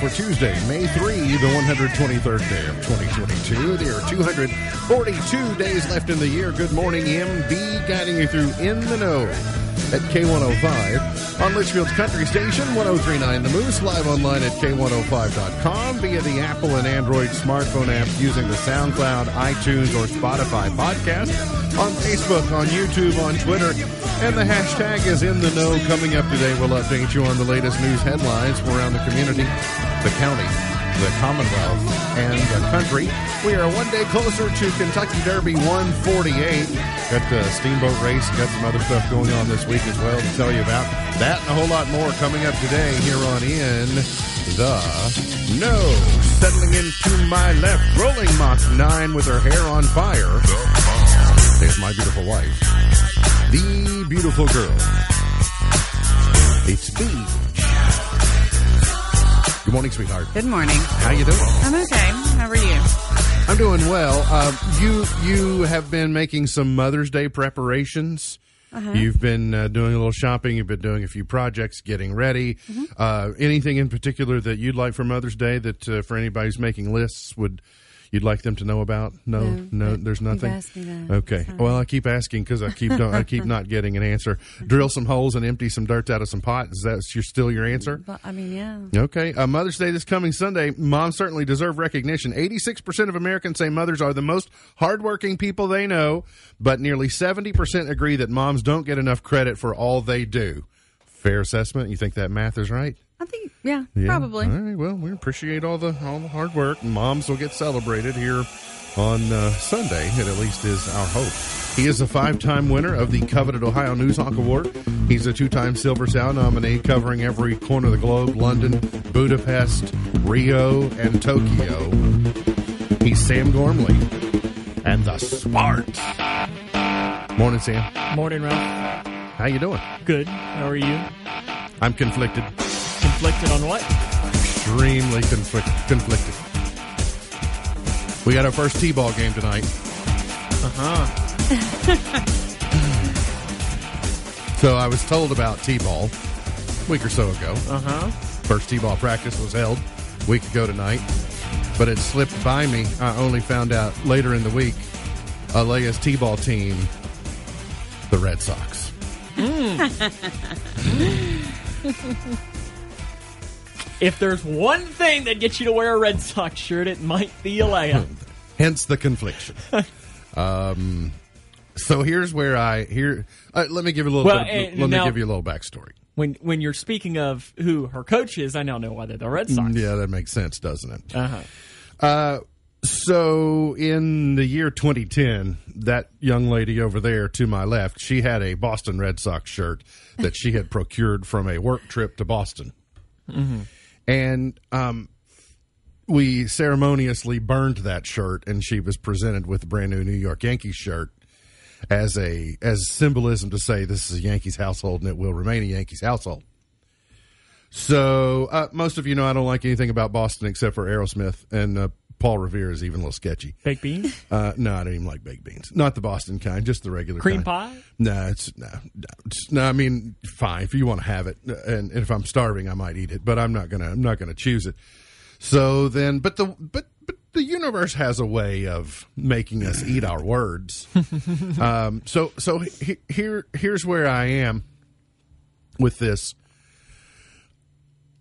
for Tuesday, May 3, the 123rd day of 2022. There are 242 days left in the year. Good morning, MB, guiding you through In the Know at K105. On Litchfield's Country Station, 1039 The Moose, live online at K105.com, via the Apple and Android smartphone apps, using the SoundCloud, iTunes, or Spotify podcast, on Facebook, on YouTube, on Twitter, and the hashtag is In The Know. Coming up today, we'll update you on the latest news headlines from around the community, the county, the Commonwealth, and the country. We are one day closer to Kentucky Derby 148. Got the steamboat race, got some other stuff going on this week as well to tell you about. That and a whole lot more coming up today here on In The Know. Settling into my left, rolling Mach 9 with her hair on fire. There's my beautiful wife, the beautiful girl. It's me. Good morning, sweetheart. Good morning. How you doing? I'm okay. How are you? I'm doing well. You have been making some Mother's Day preparations. Uh-huh. You've been doing a little shopping. You've been doing a few projects, getting ready. Mm-hmm. Anything in particular that you'd like for Mother's Day that for anybody who's making lists would... you'd like them to know about? No, there's nothing. You've asked me that. Okay. Sorry. Well, I keep asking because I keep not getting an answer. Drill some holes and empty some dirt out of some pot. Is that still your answer? But, I mean, yeah. Okay. Mother's Day this coming Sunday. Moms certainly deserve recognition. 86% of Americans say mothers are the most hardworking people they know, but nearly 70% agree that moms don't get enough credit for all they do. Fair assessment. You think that math is right? I think, yeah, probably. All right, well, we appreciate all the hard work. Moms will get celebrated here on Sunday, it at least is our hope. He is a five-time winner of the coveted Ohio Newshawk Award. He's a two-time Silver Sow nominee, covering every corner of the globe: London, Budapest, Rio, and Tokyo. He's Sam Gormley and the Swart. Morning, Sam. Morning, Ralph. How you doing? Good. How are you? I'm conflicted. Conflicted on what? Extremely conflicted. We got our first T-ball game tonight. Uh-huh. So I was told about T-ball a week or so ago. Uh-huh. First T-ball practice was held a week ago tonight, but it slipped by me. I only found out later in the week, Alea's T-ball team, the Red Sox. Mm. If there's one thing that gets you to wear a Red Sox shirt, it might be Alea. Hence the confliction. So here's where let me give you a little. Give you a little backstory. When you're speaking of who her coach is, I now know why they're the Red Sox. Yeah, that makes sense, doesn't it? Uh-huh. So in the year 2010, that young lady over there to my left, she had a Boston Red Sox shirt that she had procured from a work trip to Boston. Mm-hmm. And we ceremoniously burned that shirt, and she was presented with a brand new New York Yankees shirt as symbolism to say this is a Yankees household, and it will remain a Yankees household. So most of you know I don't like anything about Boston except for Aerosmith, and Paul Revere is even a little sketchy. Baked beans? No, I don't even like baked beans. Not the Boston kind, just the regular cream kind. Cream pie? No, I mean, fine, if you want to have it, and if I'm starving, I might eat it, but I'm not gonna choose it. So then, but the universe has a way of making us eat our words. So here's where I am with this.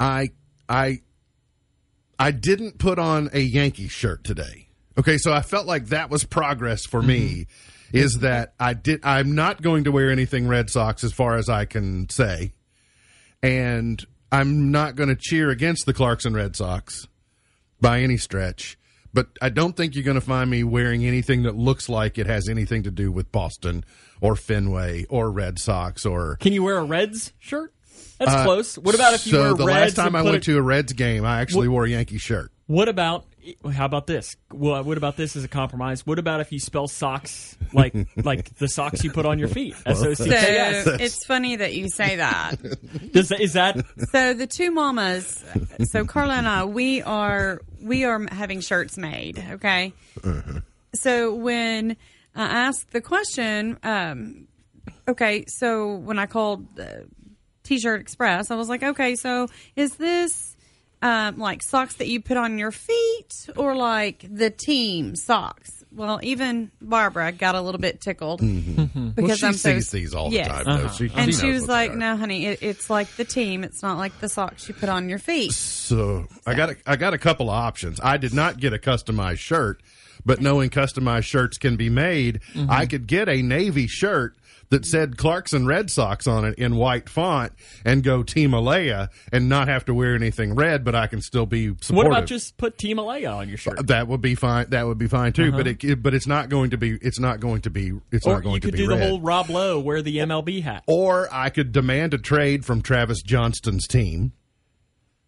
I didn't put on a Yankee shirt today. Okay, so I felt like that was progress for me, mm-hmm. is that I'm not going to wear anything Red Sox as far as I can say, and I'm not going to cheer against the Clarkson Red Sox by any stretch, but I don't think you're going to find me wearing anything that looks like it has anything to do with Boston or Fenway or Red Sox or... Can you wear a Reds shirt? That's close. What about if you were Reds? So the last time I went to a Reds game, I actually wore a Yankee shirt. How about this? Well, what about this as a compromise? What about if you spell socks like the socks you put on your feet? S-O-C-K-S. So it's funny that you say that. So the two mamas, so Carla and I, we are having shirts made, okay? Uh-huh. So when I asked the question, so when I called T-Shirt Express, I was like, okay, so is this like socks that you put on your feet or like the team socks. Well, even Barbara got a little bit tickled because well, she sees these all the time. Though. She was like, "No, honey, it's like the team. It's not like the socks you put on your feet." So I got a couple of options. I did not get a customized shirt, but knowing customized shirts can be made, I could get a navy shirt that said Clarkson Red Sox on it in white font and go Team Alea and not have to wear anything red, but I can still be supportive. What about just put Team Alea on your shirt? That would be fine. That would be fine too. But it's not going to be red. The whole Rob Lowe wear the MLB hat. Or I could demand a trade from Travis Johnston's team.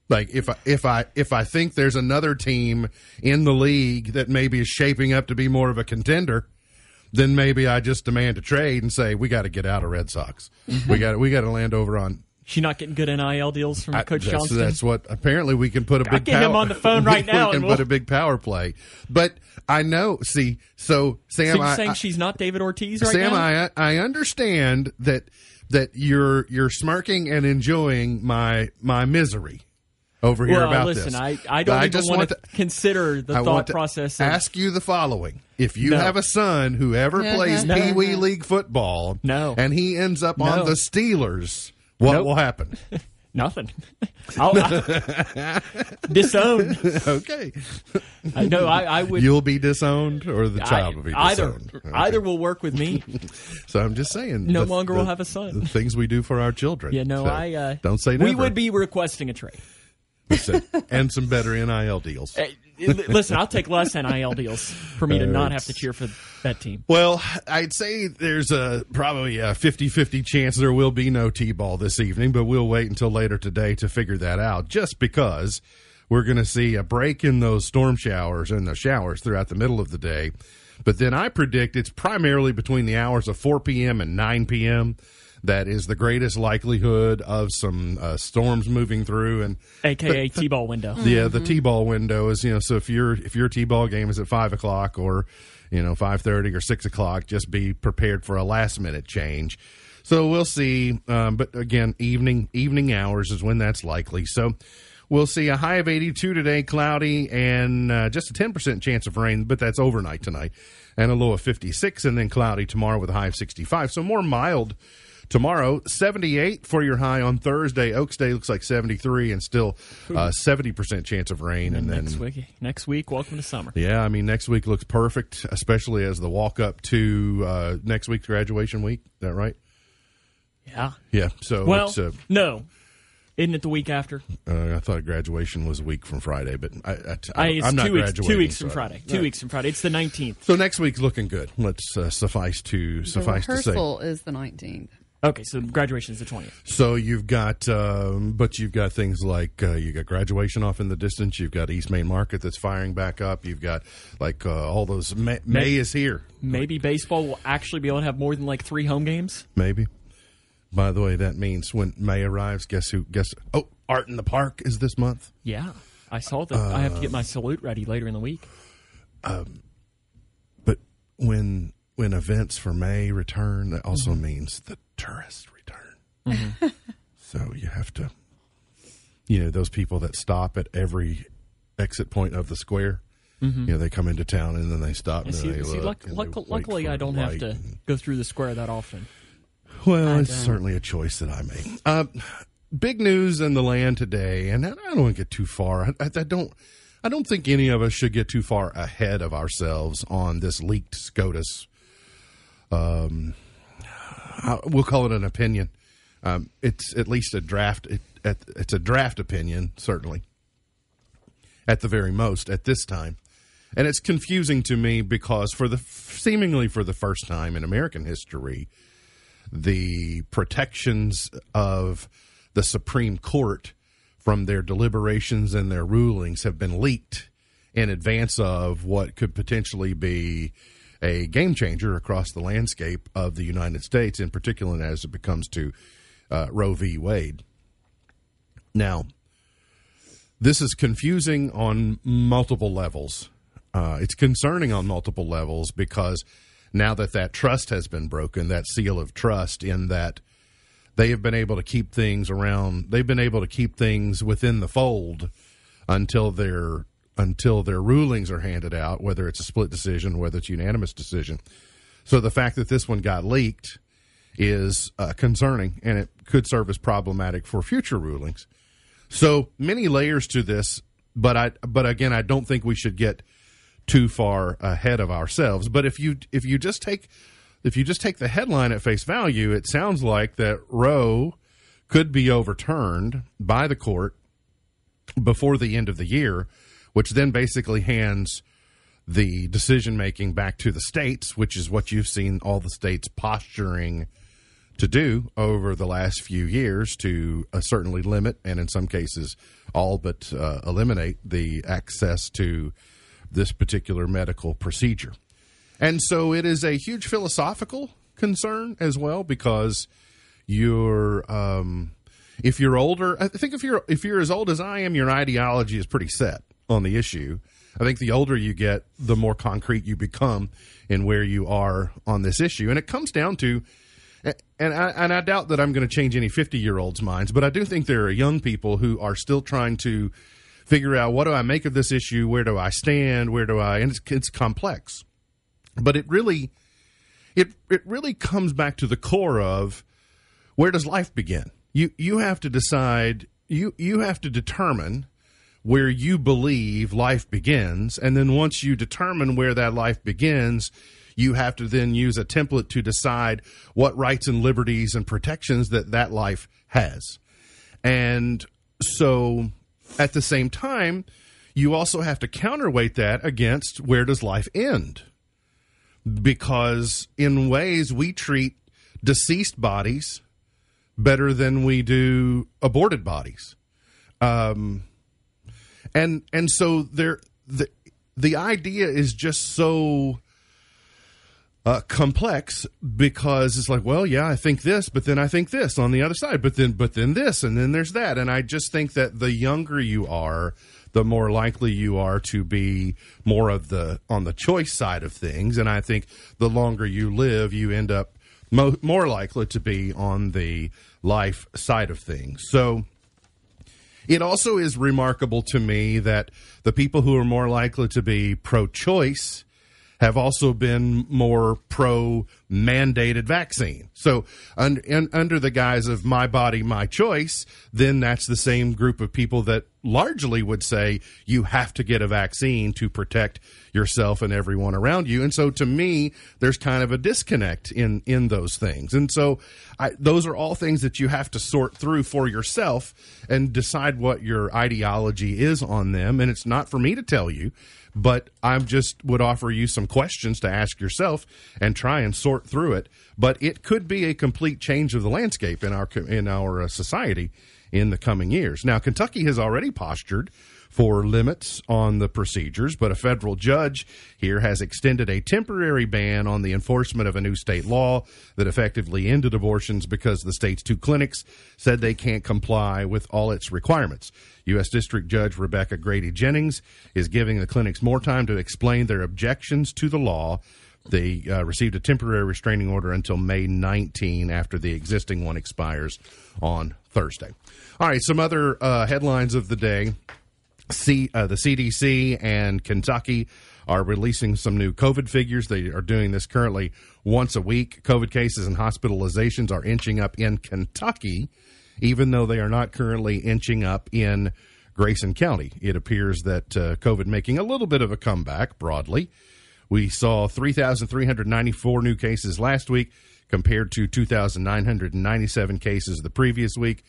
Like if I think there's another team in the league that maybe is shaping up to be more of a contender, then maybe I just demand a trade and say, we got to get out of Red Sox. We got to land over on. She not getting good NIL deals from Coach Johnson? That's what apparently we can put a big power. Get him on the phone right now. We can put a big power play. But I know, see, so Sam. So you're saying she's not David Ortiz right now? Sam, I understand that you're smirking and enjoying my misery over here about this. Well, listen, I don't even want to consider the thought process. Ask you the following. If you have a son who ever plays Pee Wee League football and he ends up on the Steelers, what will happen? Nothing. I'll disowned. Okay. No, I would. You'll be disowned, or the child will be disowned. Either will work with me. So I'm just saying. No longer will have a son. The things we do for our children. Yeah, no, so don't say never. We would be requesting a trade. And some better NIL deals. Listen, I'll take less NIL deals for me to not have to cheer for that team. Well, I'd say there's probably a 50-50 chance there will be no T-ball this evening, but we'll wait until later today to figure that out, just because we're going to see a break in those storm showers and the showers throughout the middle of the day. But then I predict it's primarily between the hours of 4 p.m. and 9 p.m., that is the greatest likelihood of some storms moving through, and AKA T-ball window. Yeah, the T-ball window is, so if your T-ball game is at 5 o'clock or 5:30 or 6 o'clock, just be prepared for a last minute change. So we'll see. But again, evening hours is when that's likely. So we'll see a high of 82 today, cloudy, and just a 10% chance of rain, but that's overnight tonight, and a low of 56, and then cloudy tomorrow with a high of 65. So more mild. Tomorrow, 78 for your high on Thursday. Oaks Day looks like 73 and still 70% chance of rain. And then next week, welcome to summer. Yeah, I mean, next week looks perfect, especially as the walk-up to next week's graduation week. Is that right? Yeah. Yeah. So well, it's, no. Isn't it the week after? I thought graduation was a week from Friday, but I'm not graduating. 2 weeks from Friday. Two weeks from Friday. It's the 19th. So next week's looking good. Let's suffice to say. The rehearsal is the 19th. Okay, so graduation is the 20th. So you've got, but you've got things like you got graduation off in the distance. You've got East Main Market that's firing back up. You've got like all those. May is here. Maybe baseball will actually be able to have more than like 3 home games. Maybe. By the way, that means when May arrives, guess who? Oh, Art in the Park is this month. Yeah, I saw that. I have to get my salute ready later in the week. But when events for May return, that also means that. Tourists return. So you have to, those people that stop at every exit point of the square, they come into town and then they stop and they look. Luckily, I don't have to go through the square that often. Well, it's certainly a choice that I make. Big news in the land today, and I don't want to get too far. I don't think any of us should get too far ahead of ourselves on this leaked SCOTUS. We'll call it an opinion. It's at least a draft. It's a draft opinion, certainly, at the very most at this time. And it's confusing to me because seemingly for the first time in American history, the protections of the Supreme Court from their deliberations and their rulings have been leaked in advance of what could potentially be a game changer across the landscape of the United States, in particular as it comes to Roe v. Wade. Now, this is confusing on multiple levels. It's concerning on multiple levels because now that trust has been broken, that seal of trust in that they have been able to keep things within the fold until their rulings are handed out, whether it's a split decision, whether it's a unanimous decision. So the fact that this one got leaked is concerning, and it could serve as problematic for future rulings. So many layers to this, but again, I don't think we should get too far ahead of ourselves. But if you just take the headline at face value, it sounds like that Roe could be overturned by the court before the end of the year, which then basically hands the decision-making back to the states, which is what you've seen all the states posturing to do over the last few years to certainly limit and in some cases all but eliminate the access to this particular medical procedure. And so it is a huge philosophical concern as well, because you're... if you're older, I think if you're as old as I am, your ideology is pretty set on the issue. I think the older you get, the more concrete you become in where you are on this issue. And it comes down to, and I doubt that I'm going to change any 50-year-olds' minds, but I do think there are young people who are still trying to figure out, what do I make of this issue? Where do I stand? And it's complex. But it really comes back to the core of, where does life begin? You have to decide, you have to determine where you believe life begins, and then once you determine where that life begins, you have to then use a template to decide what rights and liberties and protections that life has. And so at the same time, you also have to counterweight that against, where does life end? Because in ways, we treat deceased bodies better than we do aborted bodies, and so there the idea is just so complex, because it's like, well, yeah, I think this, but then I think this on the other side, but then this, and then there's that. And I just think that the younger you are, the more likely you are to be more on the choice side of things, and I think the longer you live, you end up more likely to be on the life side of things. So it also is remarkable to me that the people who are more likely to be pro-choice have also been more pro-mandated vaccine. So under the guise of my body, my choice, then that's the same group of people that largely would say you have to get a vaccine to protect yourself and everyone around you. And so to me, there's kind of a disconnect in those things. And so those are all things that you have to sort through for yourself and decide what your ideology is on them. And it's not for me to tell you, but I just would offer you some questions to ask yourself and try and sort through it. But it could be a complete change of the landscape in our society in the coming years. Now, Kentucky has already postured for limits on the procedures, but a federal judge here has extended a temporary ban on the enforcement of a new state law that effectively ended abortions because the state's two clinics said they can't comply with all its requirements. U.S. District Judge Rebecca Grady Jennings is giving the clinics more time to explain their objections to the law. They received a temporary restraining order until May 19 after the existing one expires on Thursday. All right, some other headlines of the day. The CDC and Kentucky are releasing some new COVID figures. They are doing this currently once a week. COVID cases and hospitalizations are inching up in Kentucky, even though they are not currently inching up in Grayson County. It appears that COVID making a little bit of a comeback broadly. We saw 3,394 new cases last week compared to 2,997 cases the previous week.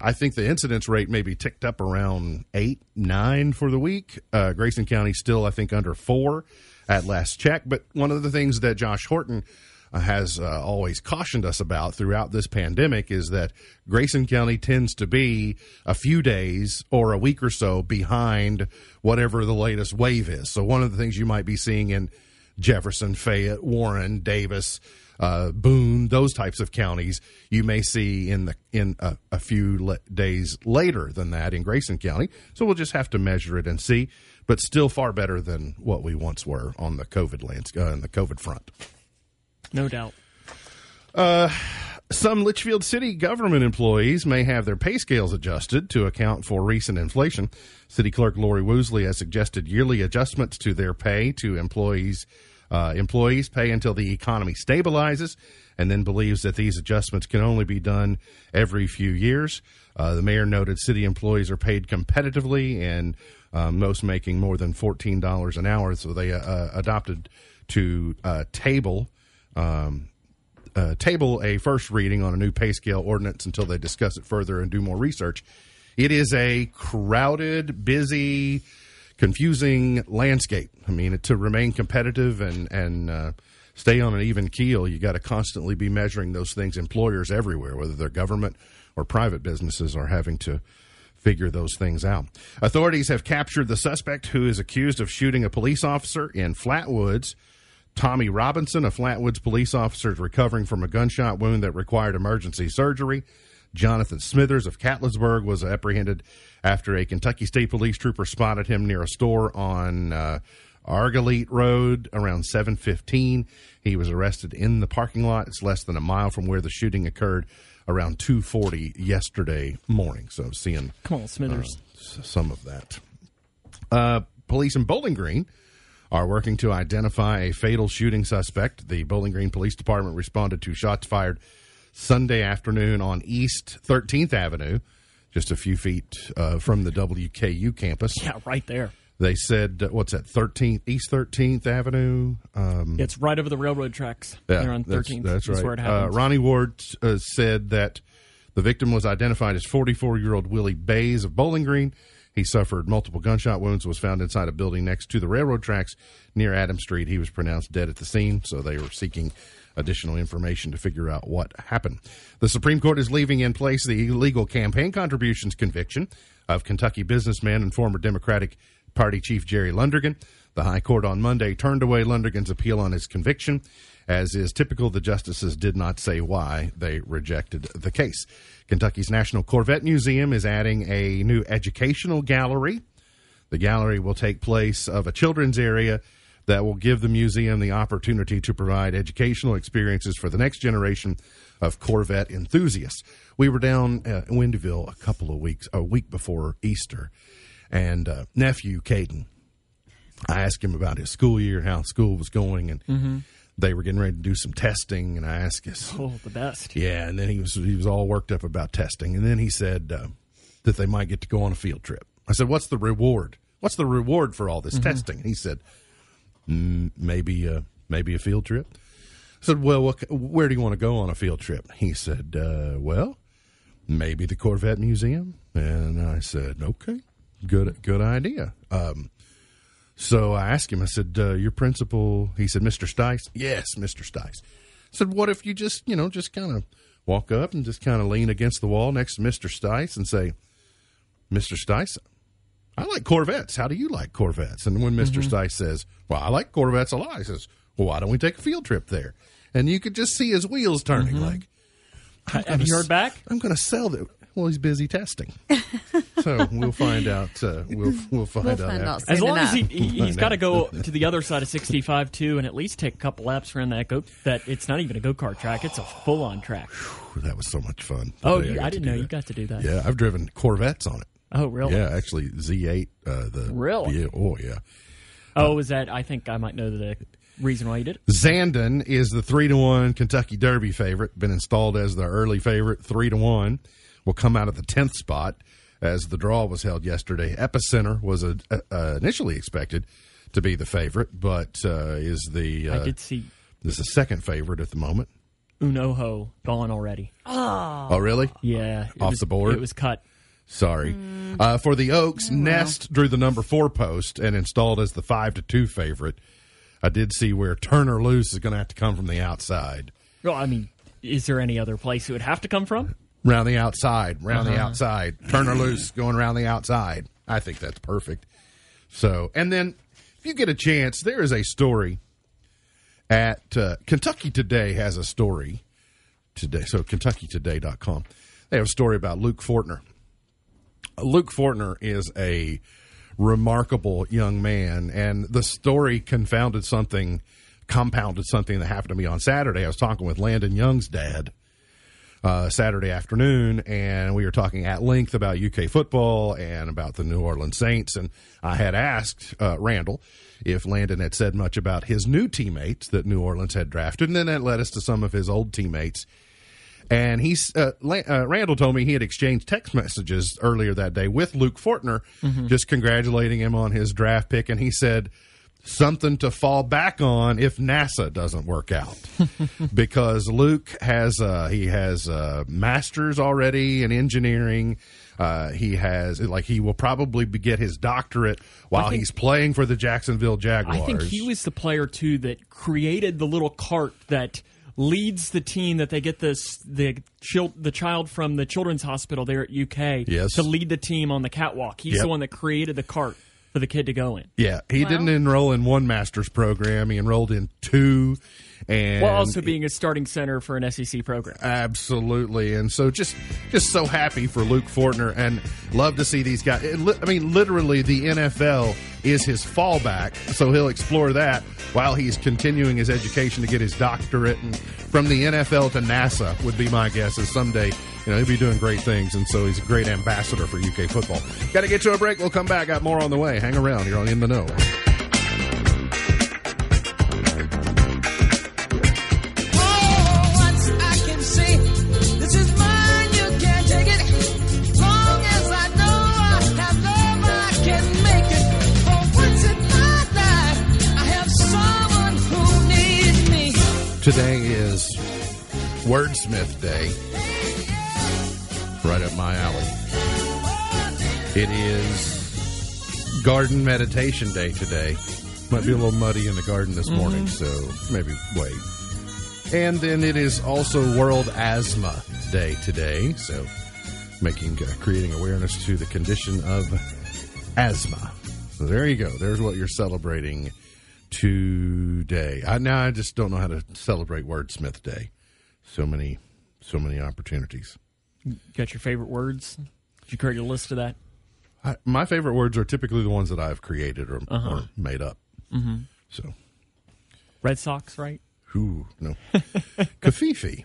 I think the incidence rate maybe ticked up around 8, 9 for the week. Grayson County still, I think, under 4 at last check. But one of the things that Josh Horton has always cautioned us about throughout this pandemic is that Grayson County tends to be a few days or a week or so behind whatever the latest wave is. So one of the things you might be seeing in Jefferson, Fayette, Warren, Davis, Boone, those types of counties, you may see in a few days later than that in Grayson County. So we'll just have to measure it and see, but still far better than what we once were on the COVID landscape, on the COVID front. No doubt. Some Litchfield City government employees may have their pay scales adjusted to account for recent inflation. City Clerk Lori Woosley has suggested yearly adjustments to their pay to employees pay until the economy stabilizes, and then believes that these adjustments can only be done every few years. The mayor noted city employees are paid competitively, and most making more than $14 an hour, so they adopted to table a first reading on a new pay scale ordinance until they discuss it further and do more research. It is a crowded, busy, confusing landscape. I mean, to remain competitive and stay on an even keel, you got to constantly be measuring those things. Employers everywhere, whether they're government or private businesses, are having to figure those things out. Authorities have captured the suspect who is accused of shooting a police officer in Flatwoods. Tommy Robinson, a Flatwoods police officer, is recovering from a gunshot wound that required emergency surgery. Jonathan Smithers of Catlettsburg was apprehended after a Kentucky State Police trooper spotted him near a store on Argolete Road around 7:15. He was arrested in the parking lot. It's less than a mile from where the shooting occurred around 2:40 yesterday morning. So I'm seeing Smithers. Some of that. Police in Bowling Green are working to identify a fatal shooting suspect. The Bowling Green Police Department responded to shots fired Sunday afternoon on East 13th Avenue, just a few feet from the WKU campus. Yeah, right there. They said, what's that, 13th, East 13th Avenue? It's right over the railroad tracks. Yeah, they're on 13th. That's right. That's where it happens. Ronnie Ward said that the victim was identified as 44-year-old Willie Bays of Bowling Green. He suffered multiple gunshot wounds, was found inside a building next to the railroad tracks near Adams Street. He was pronounced dead at the scene, so they were seeking additional information to figure out what happened. The Supreme Court is leaving in place the illegal campaign contributions conviction of Kentucky businessman and former Democratic Party Chief Jerry Lundergan. The High Court on Monday turned away Lundergan's appeal on his conviction. As is typical, the justices did not say why they rejected the case. Kentucky's National Corvette Museum is adding a new educational gallery. The gallery will take place of a children's area that will give the museum the opportunity to provide educational experiences for the next generation of Corvette enthusiasts. We were down in Windyville a week before Easter, and nephew Caden, I asked him about his school year, how school was going, and they were getting ready to do some testing, and I asked us, the best. Yeah, and then he was all worked up about testing, and then he said that they might get to go on a field trip. I said, what's the reward? What's the reward for all this testing? And he said, maybe a field trip. I said, well, where do you want to go on a field trip? He said, well, maybe the Corvette Museum. And I said, okay, good idea. So I asked him, I said, your principal, he said, Mr. Stice? Yes, Mr. Stice. I said, what if you just kind of walk up and just kind of lean against the wall next to Mr. Stice and say, Mr. Stice, I like Corvettes. How do you like Corvettes? And when Mr. Stice says, well, I like Corvettes a lot, he says, well, why don't we take a field trip there? And you could just see his wheels turning like. Have you heard back? I'm going to sell them. Well, he's busy testing, so we'll find out. We'll find out. As long as he's got to go to the other side of 65 too, and at least take a couple laps around that go. That it's not even a go-kart track; it's a full-on track. That was so much fun. Oh, yeah, I didn't know you got to do that. Yeah, I've driven Corvettes on it. Oh, really? Yeah, actually, Z8. Really? Oh, yeah. Oh, is that? I think I might know the reason why you did it. Zandon is the 3-1 Kentucky Derby favorite. Been installed as the early favorite, 3-1. Will come out at the 10th spot as the draw was held yesterday. Epicenter was initially expected to be the favorite, but is the second favorite at the moment. Unoho gone already. Oh really? Yeah, the board. It was cut. Sorry. For the Oaks, Nest drew the number 4 post and installed as the 5-2 favorite. I did see where Turner Loose is going to have to come from the outside. Well, I mean, is there any other place it would have to come from? Round the outside, the outside. Turn her loose, going around the outside. I think that's perfect. So, and then if you get a chance, there is a story at Kentucky Today has a story today. So KentuckyToday.com. They have a story about Luke Fortner. Luke Fortner is a remarkable young man, and the story compounded something that happened to me on Saturday. I was talking with Landon Young's dad Saturday afternoon, and we were talking at length about UK football and about the New Orleans Saints, and I had asked Randall if Landon had said much about his new teammates that New Orleans had drafted, and then that led us to some of his old teammates. And Randall told me he had exchanged text messages earlier that day with Luke Fortner, just congratulating him on his draft pick, and he said, something to fall back on if NASA doesn't work out, because Luke has he has a master's already in engineering. He has he will probably get his doctorate while he's playing for the Jacksonville Jaguars. I think he was the player too that created the little cart that leads the team that they get the child from the children's hospital there at UK to lead the team on the catwalk. He's the one that created the cart for the kid to go in. Yeah, he didn't enroll in one master's program. He enrolled in two. And while also being a starting center for an SEC program. Absolutely. And so just so happy for Luke Fortner, and love to see these guys. I mean, literally the NFL is his fallback, so he'll explore that while he's continuing his education to get his doctorate. And from the NFL to NASA would be my guess, is someday he'll be doing great things, and so he's a great ambassador for UK football. Got to get to a break. We'll come back. Got more on the way. Hang around here on In the Know. Today is Wordsmith Day, right up my alley. It is Garden Meditation Day today. Might be a little muddy in the garden this morning, so maybe wait. And then it is also World Asthma Day today, so creating awareness to the condition of asthma. So there you go. There's what you're celebrating today. I just don't know how to celebrate Wordsmith Day. So many opportunities. You got your favorite words? Did you create a list of that? My favorite words are typically the ones that I've created or made up. Mm-hmm. So, Red Sox, right? Ooh, no. Kafifi.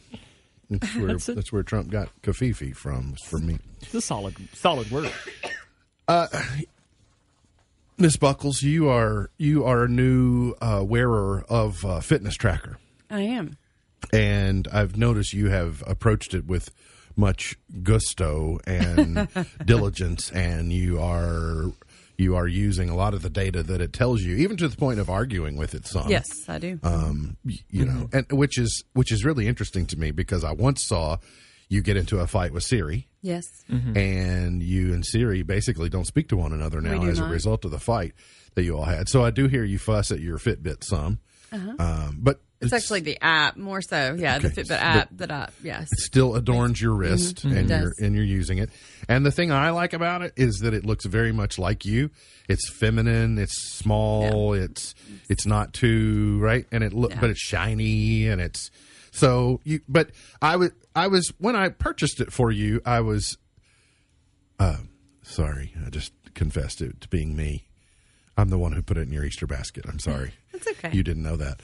That's where Trump got Kafifi from me. It's a solid word. Miss Buckles, you are a new wearer of Fitness Tracker. I am. And I've noticed you have approached it with much gusto and diligence, and you are using a lot of the data that it tells you, even to the point of arguing with it some. Yes, I do. You know, and which is really interesting to me, because I once saw you get into a fight with Siri. Yes. Mm-hmm. And you and Siri basically don't speak to one another now as a result of the fight that you all had. So I do hear you fuss at your Fitbit some. Uh-huh. But it's actually the app more so. Yeah, okay. The Fitbit app it still adorns your wrist, and you're using it. And the thing I like about it is that it looks very much like you. It's feminine, it's small, it's not too, right? And but it's shiny, and it's I was when I purchased it for you, I was sorry, I just confessed it to being me. I'm the one who put it in your Easter basket. I'm sorry. That's okay. You didn't know that.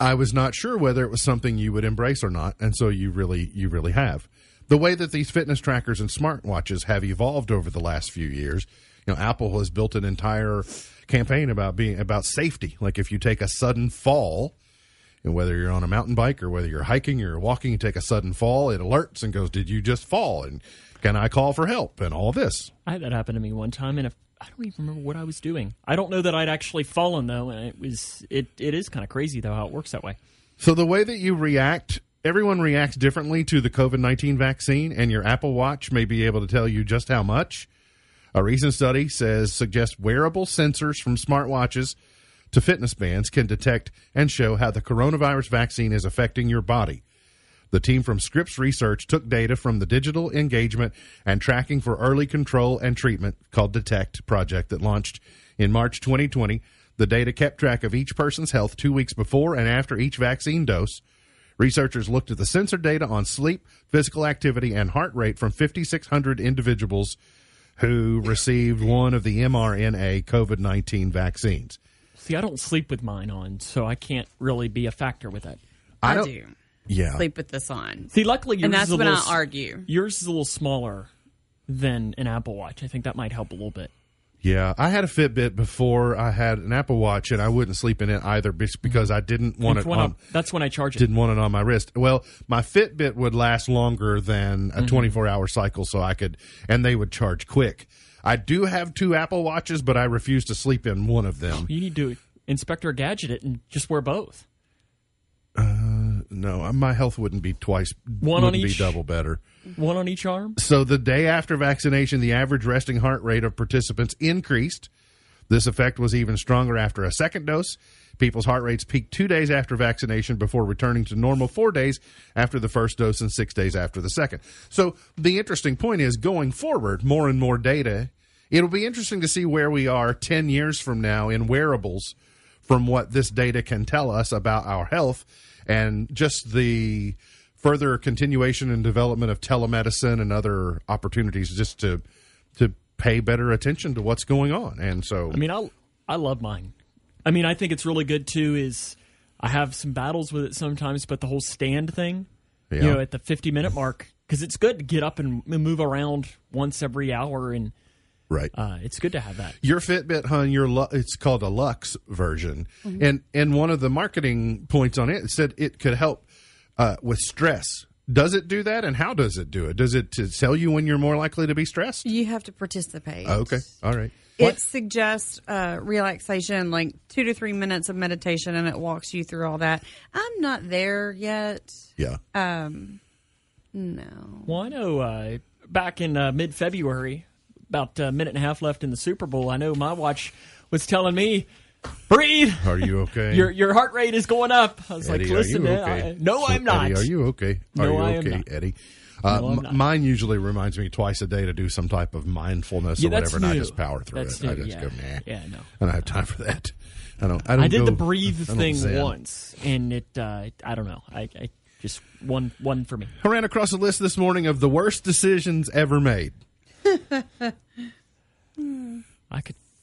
I was not sure whether it was something you would embrace or not, and so you really have. The way that these fitness trackers and smartwatches have evolved over the last few years, Apple has built an entire campaign about safety. Like, if you take a sudden fall, and whether you're on a mountain bike or whether you're hiking or walking, you take a sudden fall, it alerts and goes, did you just fall? And can I call for help? And all this. I had that happen to me one time, and I don't even remember what I was doing. I don't know that I'd actually fallen, though, and it is kind of crazy, though, how it works that way. So the way that you react, everyone reacts differently to the COVID-19 vaccine, and your Apple Watch may be able to tell you just how much. A recent study suggests wearable sensors from smartwatches to fitness bands can detect and show how the coronavirus vaccine is affecting your body. The team from Scripps Research took data from the Digital Engagement and Tracking for Early Control and Treatment, called DETECT, project that launched in March 2020. The data kept track of each person's health 2 weeks before and after each vaccine dose. Researchers looked at the sensor data on sleep, physical activity, and heart rate from 5,600 individuals who received one of the mRNA COVID-19 vaccines. See, I don't sleep with mine on, so I can't really be a factor with it. I do. sleep with this on. See, luckily yours is a little... And that's when I argue. Yours is a little smaller than an Apple Watch. I think that might help a little bit. Yeah, I had a Fitbit before I had an Apple Watch, and I wouldn't sleep in it either because I didn't want it on. That's when I charged it. Didn't want it on my wrist. Well, my Fitbit would last longer than a 24-hour cycle, so I could, and they would charge quick. I do have two Apple Watches, but I refuse to sleep in one of them. You need to Inspector Gadget it and just wear both. No, my health wouldn't be twice. One on each. Be double better. One on each arm. So the day after vaccination, the average resting heart rate of participants increased. This effect was even stronger after a second dose. People's heart rates peaked 2 days after vaccination before returning to normal 4 days after the first dose and 6 days after the second. So the interesting point is, going forward, more and more data. It'll be interesting to see where we are 10 years from now in wearables from what this data can tell us about our health and just the further continuation and development of telemedicine and other opportunities just to pay better attention to what's going on. And so, I mean, I love mine. I mean, I think it's really good too. Is I have some battles with it sometimes, but the whole stand thing, you know, at the 50-minute mark, because it's good to get up and move around once every hour, and it's good to have that. Your Fitbit, hon, it's called a Lux version, and one of the marketing points on it said it could help with stress. Does it do that, and how does it do it? Does it tell you when you're more likely to be stressed? You have to participate. Oh, okay, all right. It suggests relaxation, like 2 to 3 minutes of meditation, and it walks you through all that. I'm not there yet. Yeah. No. Well, I know back in mid-February, about a minute and a half left in the Super Bowl, I know my watch was telling me, breathe. Are you okay? Your heart rate is going up. I was, Eddie, like, listen, okay? No, I'm not. Eddie, are you okay? Eddie? No, mine usually reminds me twice a day to do some type of mindfulness or whatever, and I just power through it. I just go, nah. Yeah, no. I don't have time for that. I don't. I did the breathe thing once, and it. I don't know. I just one for me. I ran across a list this morning of the worst decisions ever made.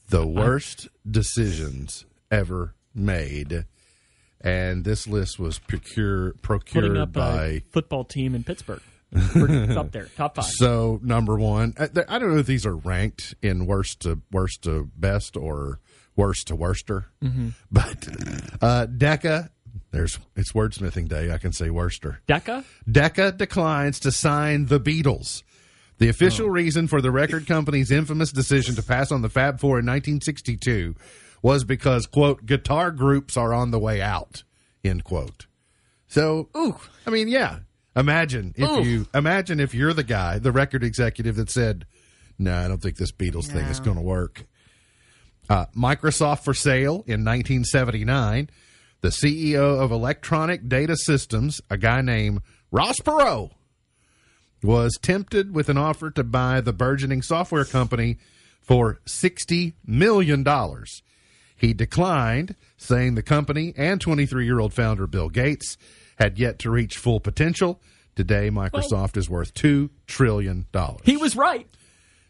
The worst decisions ever made, and this list was procured up by a football team in Pittsburgh. It's up there, top 5. So number 1, I don't know if these are ranked in worst to best or worst to worster, but DECA. It's Wordsmithing Day. I can say worster. DECA. DECA declines to sign the Beatles. The official reason for the record company's infamous decision to pass on the Fab Four in 1962 was because, quote, guitar groups are on the way out, end quote. So, I mean, yeah. Imagine if you're the guy, the record executive that said, no, I don't think this Beatles thing is going to work. Microsoft for sale in 1979. The CEO of Electronic Data Systems, a guy named Ross Perot, was tempted with an offer to buy the burgeoning software company for $60 million. He declined, saying the company and 23-year-old founder Bill Gates had yet to reach full potential. Today, Microsoft is worth $2 trillion. He was right.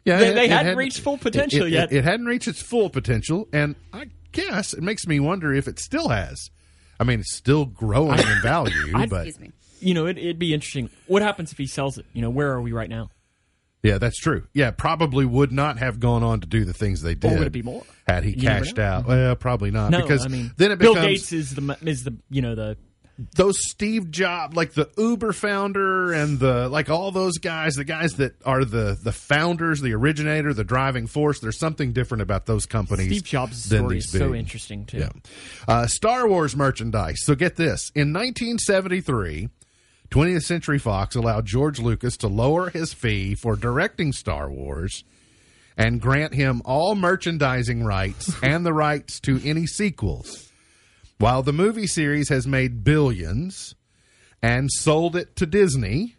Yeah, they hadn't reached full potential yet. It hadn't reached its full potential, and I guess it makes me wonder if it still has. I mean, it's still growing in value, but... Excuse me. You know, it'd be interesting. What happens if he sells it? You know, where are we right now? Yeah, that's true. Yeah, probably would not have gone on to do the things they did. Or would it be more? Had he cashed out? Well, probably not. No, because I mean, then it becomes, Bill Gates is the you know, the those Steve Jobs, like the Uber founder and the like, all those guys, the guys that are the founders, the originator, the driving force. There's something different about those companies. Steve Jobs' story is so interesting too. Yeah. Star Wars merchandise. So get this: in 1973. 20th Century Fox allowed George Lucas to lower his fee for directing Star Wars and grant him all merchandising rights and the rights to any sequels. While the movie series has made billions and sold it to Disney,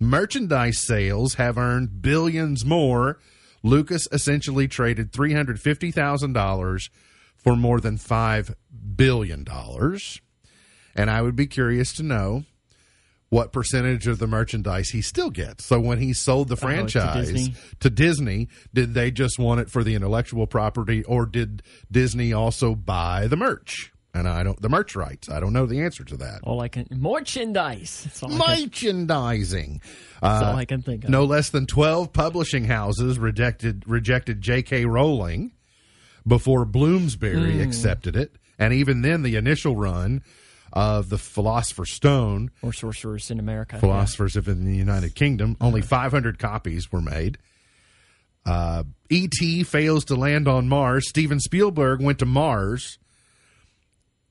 merchandise sales have earned billions more. Lucas essentially traded $350,000 for more than $5 billion. And I would be curious to know what percentage of the merchandise he still gets. So when he sold the franchise to Disney, did they just want it for the intellectual property, or did Disney also buy the merch? And I don't, the merch rights, I don't know the answer to that. All I can, merchandise. That's all merchandising. That's all I can think of. No less than 12 publishing houses rejected J.K. Rowling before Bloomsbury accepted it. And even then, the initial run of the Philosopher's Stone. Or Sorcerers in America. Philosophers in the United Kingdom. Only 500 copies were made. E.T. fails to land on Mars. Steven Spielberg went to Mars.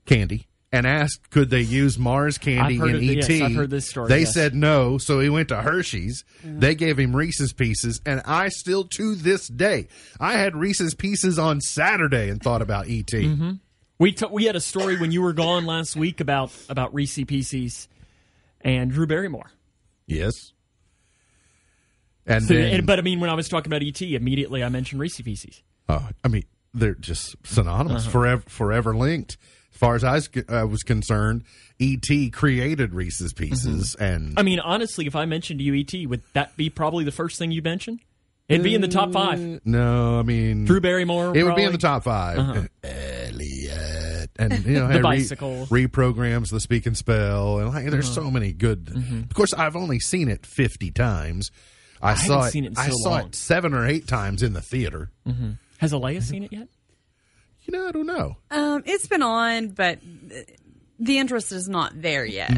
Candy and asked could they use Mars candy in E.T. Yes, I've heard this story. They said no, so he went to Hershey's. Yeah. They gave him Reese's Pieces, and I still to this day, I had Reese's Pieces on Saturday and thought about E.T. Mm-hmm. We had a story when you were gone last week about Reese's Pieces and Drew Barrymore. Yes. And, so, then, but I mean, when I was talking about E.T., immediately I mentioned Reese's Pieces. I mean, they're just synonymous, forever linked. As far as I was concerned, E.T. created Reese's Pieces. And I mean, honestly, if I mentioned to you E.T., would that be probably the first thing you mentioned? It'd be in the top five. No, I mean... Drew Barrymore, would be in the top five. Elliot. And, you know, the bicycle. Reprograms the Speak and Spell. And like, there's so many good... Mm-hmm. Of course, I've only seen it 50 times. I saw it 7 or 8 times in the theater. Mm-hmm. Has Alea seen it yet? You know, I don't know. It's been on, but the interest is not there yet.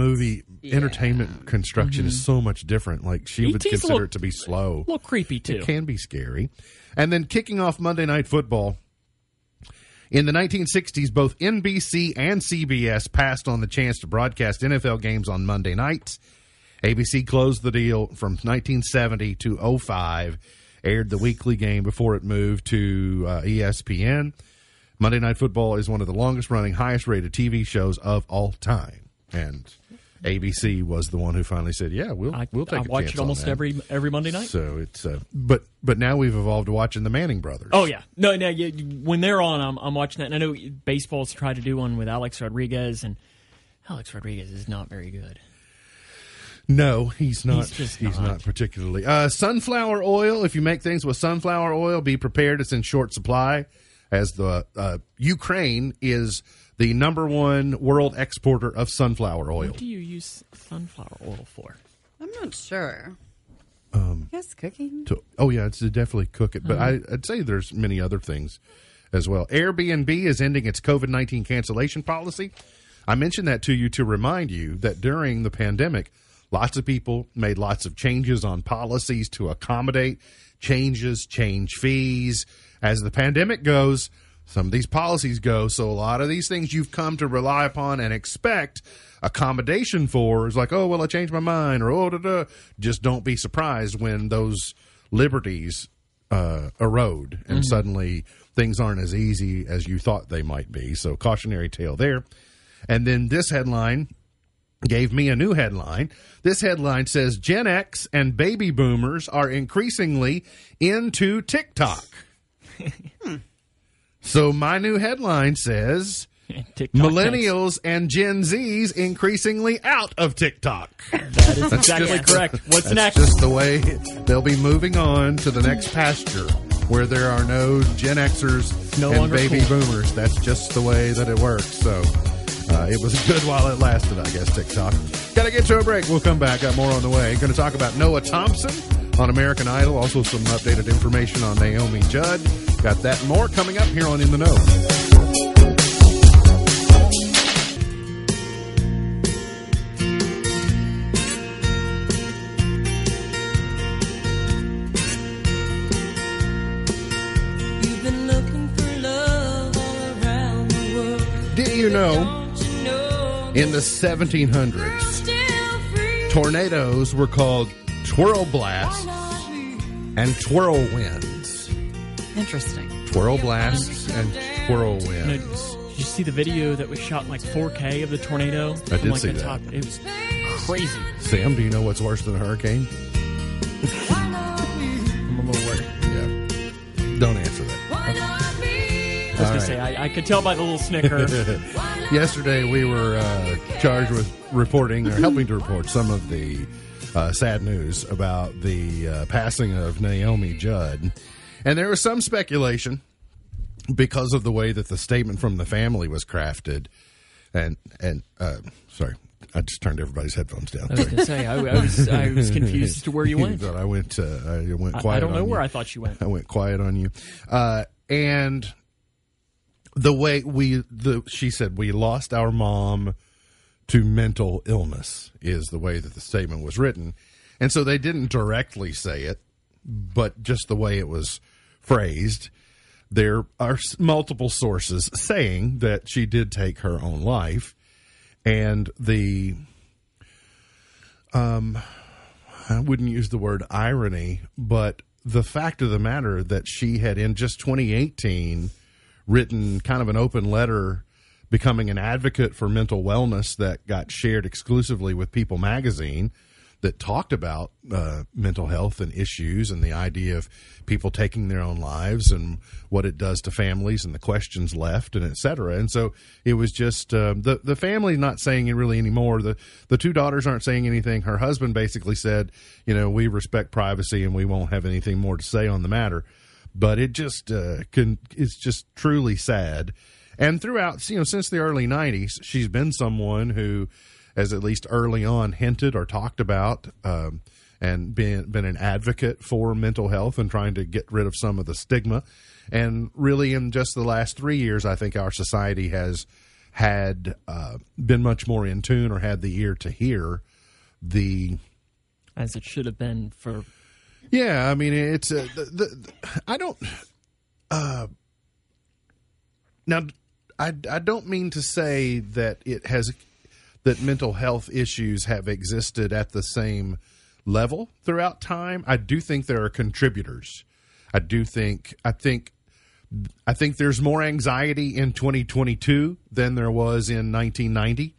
Entertainment construction is so much different. Like, she would consider it to be slow. A little creepy, too. It can be scary. And then kicking off Monday Night Football, in the 1960s, both NBC and CBS passed on the chance to broadcast NFL games on Monday nights. ABC closed the deal from 1970 to 05, aired the weekly game before it moved to ESPN. Monday Night Football is one of the longest-running, highest-rated TV shows of all time, and ABC was the one who finally said, "Yeah, we'll take a chance on that." I watch it almost every Monday night. So it's but now we've evolved to watching the Manning brothers. Oh yeah, when they're on, I'm watching that. And I know baseball's tried to do one with Alex Rodriguez, and Alex Rodriguez is not very good. No, he's not. He's not particularly. Sunflower oil. If you make things with sunflower oil, be prepared. It's in short supply, as the Ukraine is the number 1 world exporter of sunflower oil. What do you use sunflower oil for? I'm not sure. Yes, cooking. It's to definitely cook it. But I'd say there's many other things as well. Airbnb is ending its COVID-19 cancellation policy. I mentioned that to you to remind you that during the pandemic, lots of people made lots of changes on policies to accommodate changes, change fees. As the pandemic goes, some of these policies go, so a lot of these things you've come to rely upon and expect accommodation for is like, oh, well, I changed my mind, or Just don't be surprised when those liberties erode and suddenly things aren't as easy as you thought they might be. So cautionary tale there. And then this headline gave me a new headline. This headline says, Gen X and baby boomers are increasingly into TikTok. So my new headline says, millennials and Gen Zs increasingly out of TikTok. That is exactly correct. What's next? Just the way they'll be moving on to the next pasture where there are no Gen Xers and baby boomers. That's just the way that it works. So it was good while it lasted, I guess, TikTok. Got to get to a break. We'll come back. Got more on the way. Going to talk about Noah Thompson on American Idol. Also some updated information on Naomi Judd. Got that and more coming up here on In the Know. You've been looking for love all around the world. Did you know in the 1700s, tornadoes were called twirl blasts and whirlwinds. Interesting. Twirl blasts and whirlwinds. Did you see the video that was shot in like 4K of the tornado? I did see that. It was crazy. Sam, do you know what's worse than a hurricane? I'm a little worried. Yeah. Don't answer that. I was going to say, I could tell by the little snicker. Yesterday, we were charged with reporting or helping to report some of the sad news about the passing of Naomi Judd. And there was some speculation because of the way that the statement from the family was crafted Sorry, I just turned everybody's headphones down. I was going to say, I was confused as to where you went. I went quiet. I don't know where I thought you went. I went quiet on you. And the way she said, we lost our mom to mental illness is the way that the statement was written. And so they didn't directly say it, but just the way it was phrased, there are multiple sources saying that she did take her own life. And the, I wouldn't use the word irony, but the fact of the matter that she had in just 2018 written kind of an open letter becoming an advocate for mental wellness that got shared exclusively with People magazine that talked about mental health and issues and the idea of people taking their own lives and what it does to families and the questions left and et cetera. And so it was just the family's not saying it really anymore. The two daughters aren't saying anything. Her husband basically said, you know, we respect privacy and we won't have anything more to say on the matter. But it just it's just truly sad. And throughout, you know, since the early 90s, she's been someone who has at least early on hinted or talked about and been an advocate for mental health and trying to get rid of some of the stigma. And really in just the last 3 years, I think our society has had been much more in tune or had the ear to hear the... As it should have been for... Yeah, I mean, it's... I don't... Now, I don't mean to say that it has... that mental health issues have existed at the same level throughout time. I do think there are contributors. I think there's more anxiety in 2022 than there was in 1990.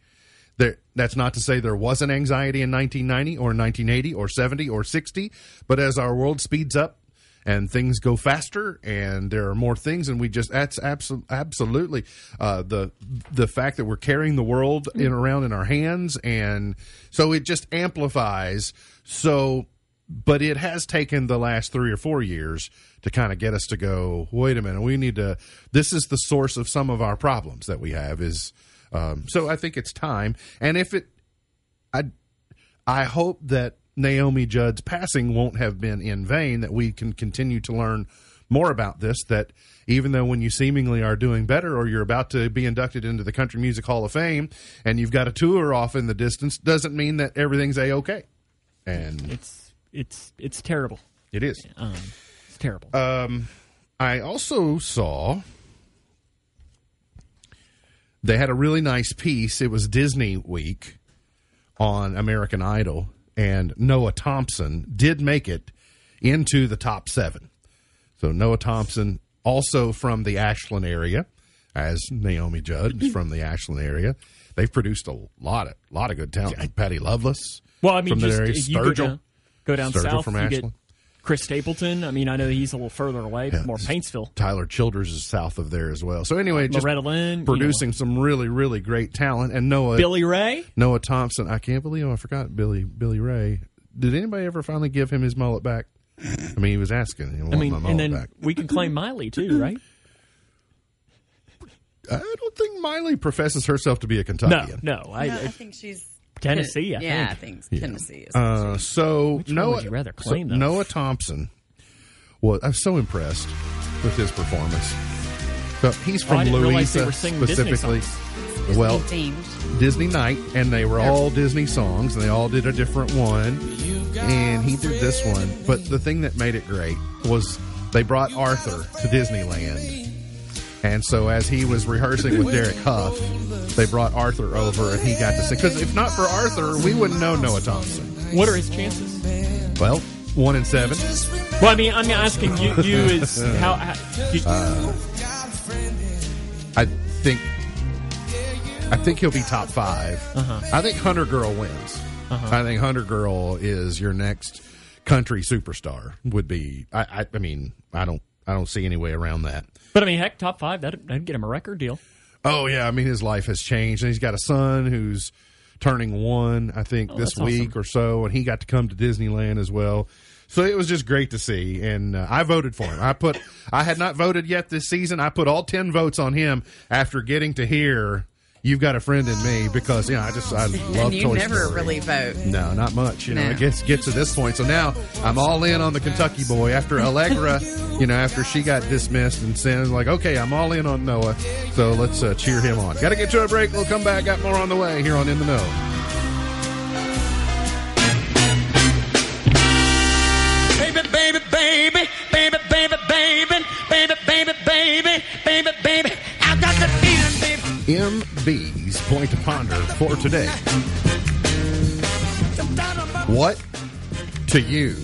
That's not to say there wasn't anxiety in 1990 or 1980 or 70 or 60, but as our world speeds up and things go faster and there are more things, and we just, that's absolutely the fact that we're carrying the world around in our hands, and so it just amplifies. So, but it has taken the last 3 or 4 years to kind of get us to go, wait a minute, we need to, this is the source of some of our problems that we have is, so I think it's time. And if it, I hope that Naomi Judd's passing won't have been in vain, that we can continue to learn more about this, that even though when you seemingly are doing better or you're about to be inducted into the Country Music Hall of Fame and you've got a tour off in the distance, doesn't mean that everything's A-okay. And it's terrible. It is. It's terrible. I also saw they had a really nice piece. It was Disney Week on American Idol. And Noah Thompson did make it into the top 7. So Noah Thompson, also from the Ashland area, as Naomi Judd is from the Ashland area. They've produced a lot of good talent. Patty Loveless. Well, I mean, from just, area. Sturgill. Go down Sturgill south from Ashland. Chris Stapleton. I mean, I know he's a little further away, yeah, more Paintsville. Tyler Childers is south of there as well. So anyway, just Loretta Lynn, producing some really, really great talent. And Noah Thompson. I can't believe I forgot Billy Ray. Did anybody ever finally give him his mullet back? I mean, he was asking. We can claim Miley too, right? I don't think Miley professes herself to be a Kentuckian. No, I think she's Tennessee, I think Tennessee is. So which Noah, would you rather claim so Noah Thompson was. I'm so impressed with his performance. So he's from Louisa specifically. Well, Disney night, and they were all Disney songs, and they all did a different one, and he did this one. But the thing that made it great was they brought Arthur to Disneyland. And so as he was rehearsing with Derek Huff, they brought Arthur over and he got to sing. Because if not for Arthur, we wouldn't know Noah Thompson. What are his chances? Well, 1 in 7. Well, I mean, I'm asking you is how you, I think he'll be top 5. Uh-huh. I think Hunter Girl wins. Uh-huh. I think Hunter Girl is your next country superstar. Would be. I mean, I don't see any way around that. But, I mean, heck, top 5, that'd get him a record deal. Oh, yeah. I mean, his life has changed. And he's got a son who's turning 1, I think, this week or so. And he got to come to Disneyland as well. So it was just great to see. And I voted for him. I had not voted yet this season. I put all 10 votes on him after getting to hear you've got a friend in me, because, you know, I love Toy Story. And you never really vote. No, not much. You know, it gets to this point. So now I'm all in on the Kentucky boy after Allegra, you know, after she got dismissed and sent, like, okay, I'm all in on Noah. So let's cheer him on. Got to get to a break. We'll come back. Got more on the way here on In the Know. Baby, baby, baby, baby, baby, baby, baby, baby, baby, I got the feeling, baby. MB's Point to Ponder for today. What to you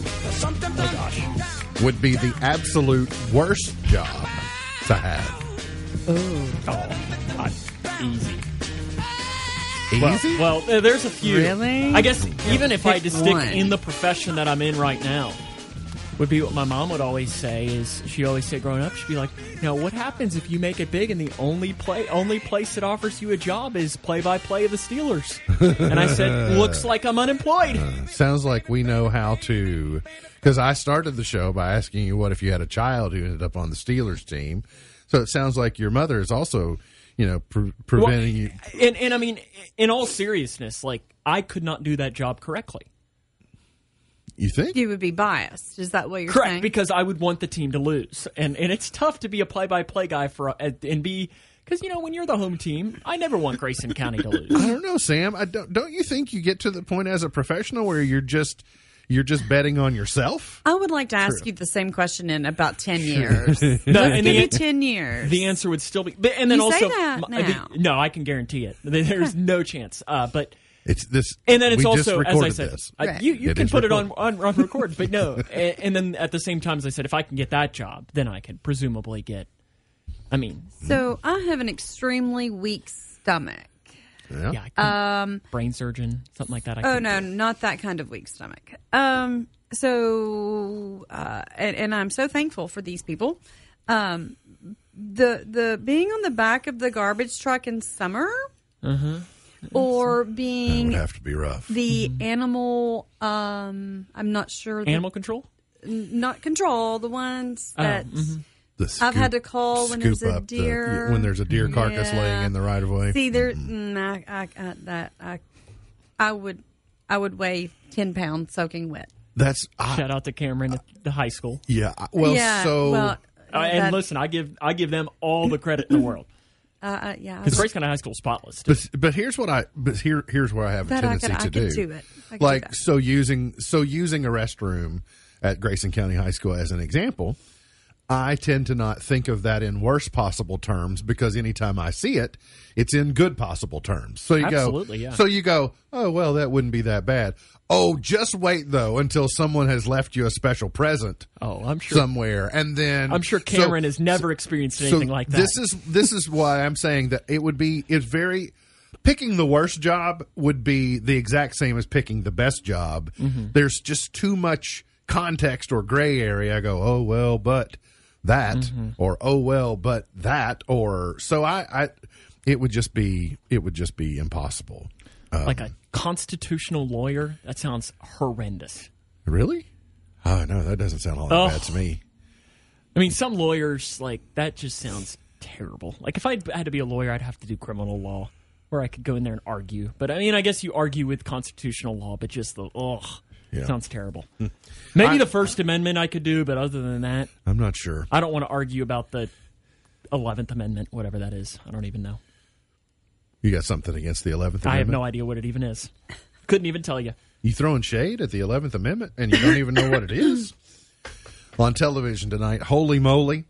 would be the absolute worst job to have? Easy. Easy? Well, there's a few. Really? I guess even if I just stick in the profession that I'm in right now, would be what my mom would always say. Is she always said growing up, she'd be like, now what happens if you make it big and the only place that offers you a job is play-by-play of the Steelers? And I said, looks like I'm unemployed. Sounds like we know how to, because I started the show by asking you what if you had a child who ended up on the Steelers team. So it sounds like your mother is also, you know, preventing you. And I mean, in all seriousness, like, I could not do that job correctly. You think? You would be biased. Is that what you're saying? Correct, because I would want the team to lose. And it's tough to be a play-by-play guy for and be – because, you know, when you're the home team, I never want Grayson County to lose. I don't know, Sam. Don't you think you get to the point as a professional where you're just betting on yourself? I would like to ask you the same question in about 10 years. Give you 10 years. The answer would still be – and then you also say that now. No, I can guarantee it. There's no chance. But – it's this, and then it's also, as I said, you can put recorded. It on record, but no. And then at the same time, as I said, if I can get that job, then I can presumably get. I mean, so I have an extremely weak stomach. Yeah, brain surgeon, something like that. Not that kind of weak stomach. So I'm so thankful for these people. The being on the back of the garbage truck in summer. Uh-huh. Or being have to be rough. The animal, I'm not sure. Animal control? Not control. The ones that I've had to call when there's a deer. When there's a deer carcass laying in the right of way. See, there, I would weigh 10 pounds soaking wet. That's shout out to Cameron at the high school. Yeah. Well, yeah, so and listen, I give them all the credit in the world. Because Grace County High School is spotless. But here's what here's where I have a tendency to do. Like, using a restroom at Grayson County High School as an example, I tend to not think of that in worst possible terms, because anytime I see it, it's in good possible terms. So you go, oh, well, that wouldn't be that bad. Oh, just wait, though, until someone has left you a special present somewhere. And then I'm sure Cameron has never experienced anything like that. This is why I'm saying that picking the worst job would be the exact same as picking the best job. Mm-hmm. There's just too much context or gray area. I go, oh, well, but that, or oh, well, but that, or so it would just be impossible. Like a constitutional lawyer? That sounds horrendous. Really? Oh, no, that doesn't sound all that bad to me. I mean, some lawyers, like, that just sounds terrible. Like, if I had to be a lawyer, I'd have to do criminal law, where I could go in there and argue. But, I mean, I guess you argue with constitutional law, but just sounds terrible. Maybe the First Amendment I could do, but other than that, I'm not sure. I don't want to argue about the 11th Amendment, whatever that is. I don't even know. You got something against the 11th Amendment? I have no idea what it even is. Couldn't even tell you. You throwing shade at the 11th Amendment, and you don't even know what it is? On television tonight, Holy Moly,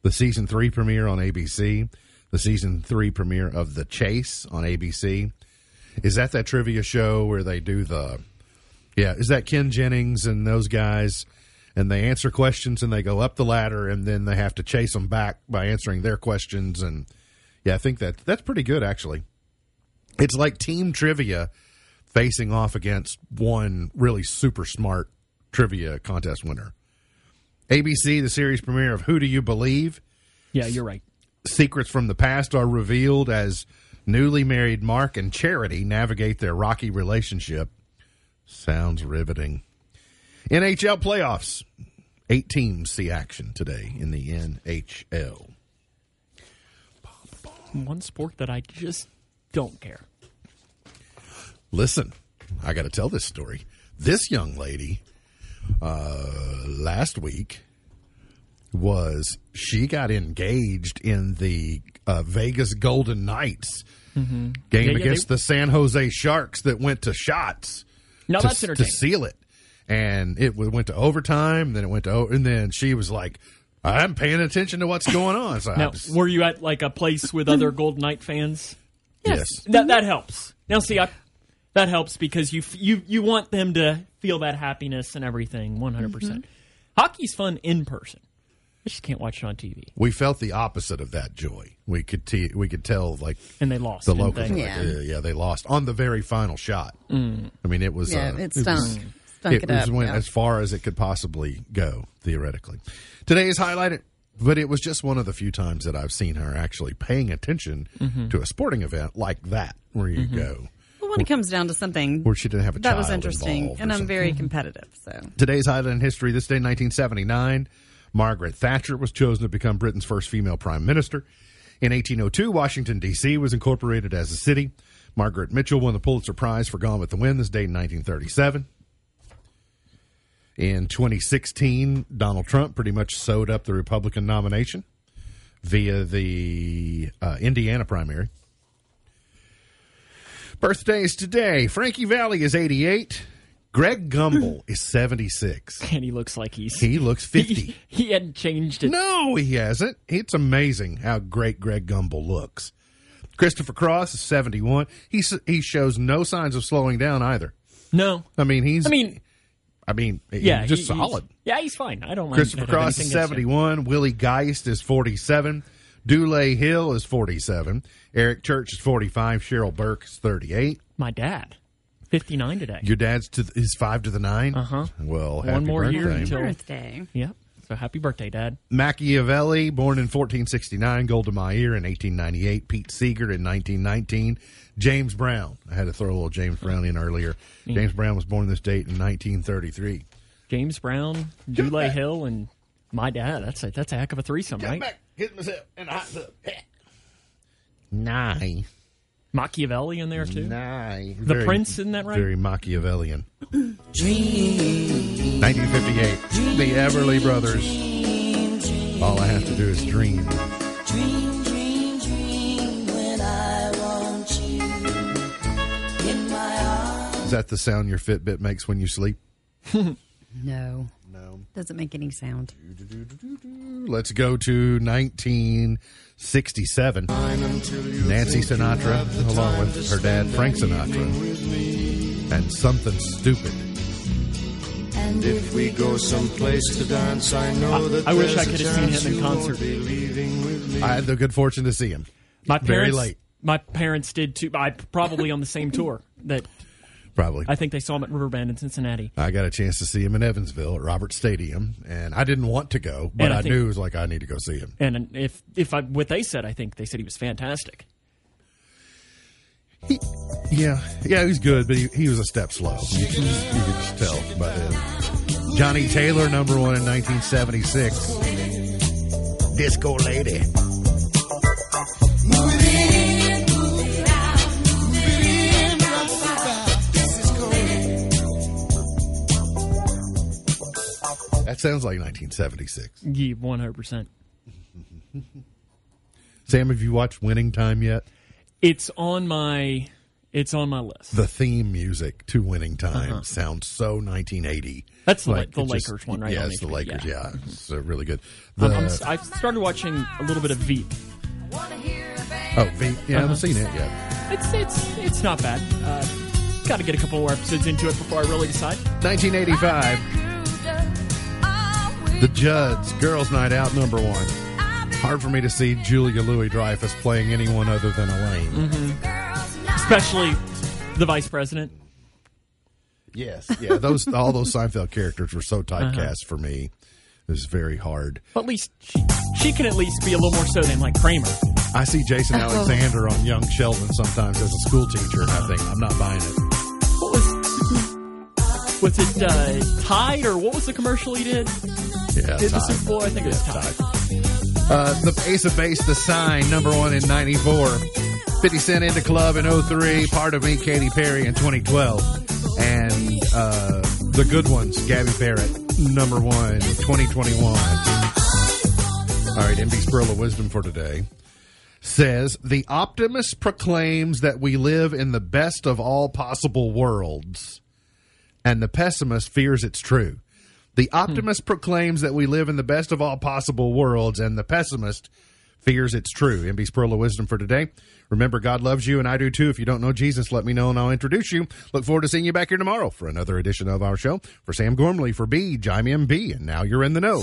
the Season 3 premiere on ABC, the Season 3 premiere of The Chase on ABC. Is that trivia show where they do the... Yeah, is that Ken Jennings and those guys, and they answer questions, and they go up the ladder, and then they have to chase them back by answering their questions, and... Yeah, I think that's pretty good, actually. It's like team trivia facing off against one really super smart trivia contest winner. ABC, the series premiere of Who Do You Believe? Yeah, you're right. Secrets from the past are revealed as newly married Mark and Charity navigate their rocky relationship. Sounds riveting. NHL playoffs. 8 teams see action today in the NHL. One sport that I just don't care. Listen, I got to tell this story. This young lady last week she got engaged in the Vegas Golden Knights game against the San Jose Sharks that went to shots to seal it. And it went to overtime, then it went to and then she was like, I'm paying attention to what's going on. So now, were you at like a place with other Golden Knight fans? Yes. That helps. Now, see, that helps because you want them to feel that happiness and everything 100%. Mm-hmm. Hockey's fun in person. I just can't watch it on TV. We felt the opposite of that joy. We could tell, like, and they lost. The locals, they lost on the very final shot. Mm. I mean, it was it stunk. It was as far as it could possibly go, theoretically. Today is highlighted, but it was just one of the few times that I've seen her actually paying attention to a sporting event like that, where you go. When it comes down to something where she didn't have a child involved, that was interesting, and I'm very competitive. So today's highlight in history: this day in 1979, Margaret Thatcher was chosen to become Britain's first female prime minister. In 1802, Washington D.C. was incorporated as a city. Margaret Mitchell won the Pulitzer Prize for *Gone with the Wind*. This day in 1937. In 2016, Donald Trump pretty much sewed up the Republican nomination via the Indiana primary. Birthdays today. Frankie Valli is 88. Greg Gumbel is 76. And he looks like he looks 50. He hadn't changed it. No, he hasn't. It's amazing how great Greg Gumbel looks. Christopher Cross is 71. He shows no signs of slowing down either. No. He's he's solid. Yeah, he's fine. I don't mind. Christopher Cross is 71. Willie Geist is 47. Dooley Hill is 47. Eric Church is 45. Cheryl Burke is 38. My dad, 59 today. Your dad's is 5 to the 9. Well, happy one more birthday. Year until birthday. Yep. So happy birthday, Dad. Machiavelli, born in 1469. Golda Meir in 1898. Pete Seeger in 1919. James Brown. I had to throw a little James Brown in earlier. Yeah. James Brown was born this date in 1933. James Brown, Dooley Hill, and my dad. That's a heck of a threesome, right? Hit myself in a hot tub. Nice. Machiavelli in there, too? Nice. The Prince, isn't that right? Very Machiavellian. 1958. The Everly Brothers. All I have to do is dream. Dream when I want you in my arms. Is that the sound your Fitbit makes when you sleep? No. Doesn't make any sound. Let's go to 1967. Nancy Sinatra, along with her dad, Frank Sinatra, and Something Stupid. And if we go someplace to dance, I know that I wish I could have seen him in concert. I had the good fortune to see him. Very late. My parents did too. Probably on the same tour that. Probably. I think they saw him at Riverbend in Cincinnati. I got a chance to see him in Evansville at Roberts Stadium, and I didn't want to go, but I knew it was like, I need to go see him. And what they said, I think they said he was fantastic. Yeah, he was good, but he was a step slow. You could just tell by then. Johnny Taylor, number one in 1976. Disco Lady. That sounds like 1976. Yeah, 100%. Sam, have you watched Winning Time yet? It's on my list. The theme music to Winning Time sounds so 1980. That's the Lakers one, right? Yeah, it's the Lakers. Yeah, it's really good. I've started watching a little bit of Veep. Oh, Veep. Yeah, I haven't seen it yet. It's not bad. Got to get a couple more episodes into it before I really decide. 1985. The Judds, Girls' Night Out, number one. Hard for me to see Julia Louis-Dreyfus playing anyone other than Elaine. Especially the vice president. Yes. Yeah, all those Seinfeld characters were so typecast for me. It was very hard. But at least she can at least be a little more so than like Kramer. I see Jason Alexander on Young Sheldon sometimes as a school teacher, and I think I'm not buying it. What was it Tide, or what was the commercial he did? Yeah, did this before? I think it was Tide. The Ace of Base, The Sign, number one in 94. 50 Cent in the club in 2003, Part of Me, Katy Perry in 2012, and The Good Ones, Gabby Barrett, number one, 2021. All right, MD's Pearl of Wisdom for today says, the optimist proclaims that we live in the best of all possible worlds, and the pessimist fears it's true. The optimist proclaims that we live in the best of all possible worlds, and the pessimist fears it's true. MB's Pearl of Wisdom for today. Remember, God loves you, and I do too. If you don't know Jesus, let me know, and I'll introduce you. Look forward to seeing you back here tomorrow for another edition of our show. For Sam Gormley, for Beej, I'm MB, and now you're in the know.